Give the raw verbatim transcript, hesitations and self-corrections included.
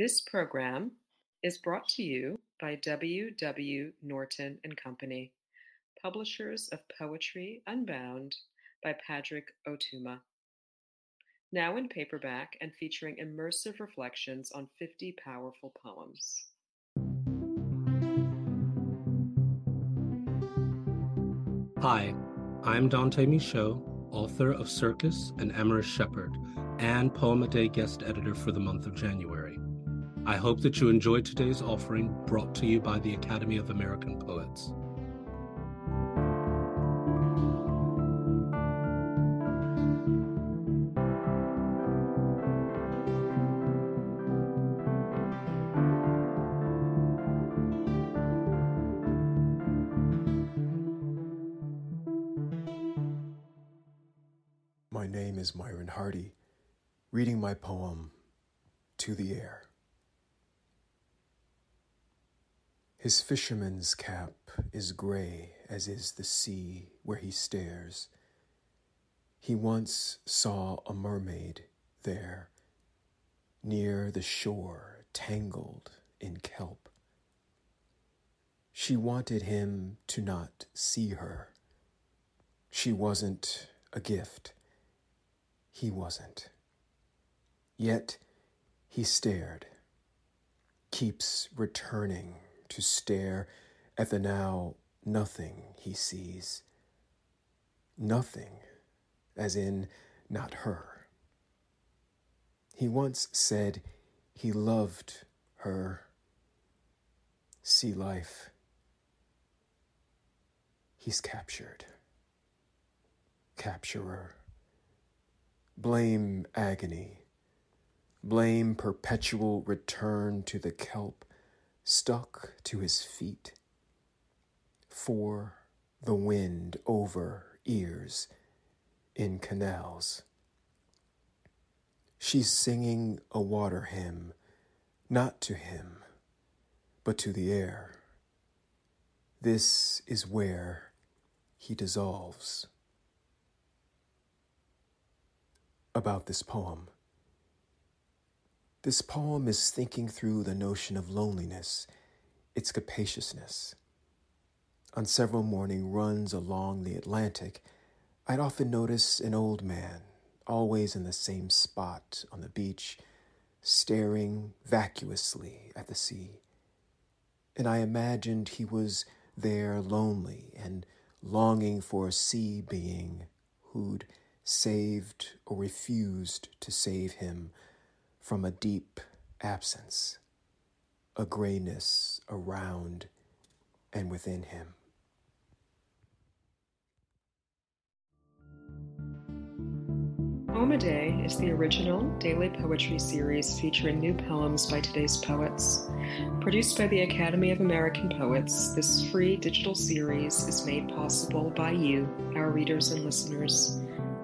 This program is brought to you by W W Norton and Company, publishers of Poetry Unbound by Patrick Otuma. Now in paperback and featuring immersive reflections on fifty powerful poems. Hi, I'm Dante Michaud, author of Circus and Emerus Shepherd and Poem-A-Day guest editor for the month of January. I hope that you enjoyed today's offering brought to you by the Academy of American Poets. My name is Myronn Hardy, reading my poem, To the Air. His fisherman's cap is gray as is the sea where he stares. He once saw a mermaid there, near the shore, tangled in kelp. She wanted him to not see her. She wasn't a gift. He wasn't. Yet he stared, keeps returning to stare at the now nothing he sees. Nothing, as in not her. He once said he loved her. See life. He's captured. Capturer. Blame agony. Blame perpetual return to the kelp. Stuck to his feet, for the wind over ears in canals. She's singing a water hymn, not to him, but to the air. This is where he dissolves. About this poem. This poem is thinking through the notion of loneliness, its capaciousness. On several morning runs along the Atlantic, I'd often notice an old man, always in the same spot on the beach, staring vacuously at the sea. And I imagined he was there lonely and longing for a sea being who'd saved or refused to save him from a deep absence, a grayness around and within him. Poem-A-Day is the original daily poetry series featuring new poems by today's poets. Produced by the Academy of American Poets, this free digital series is made possible by you, our readers and listeners.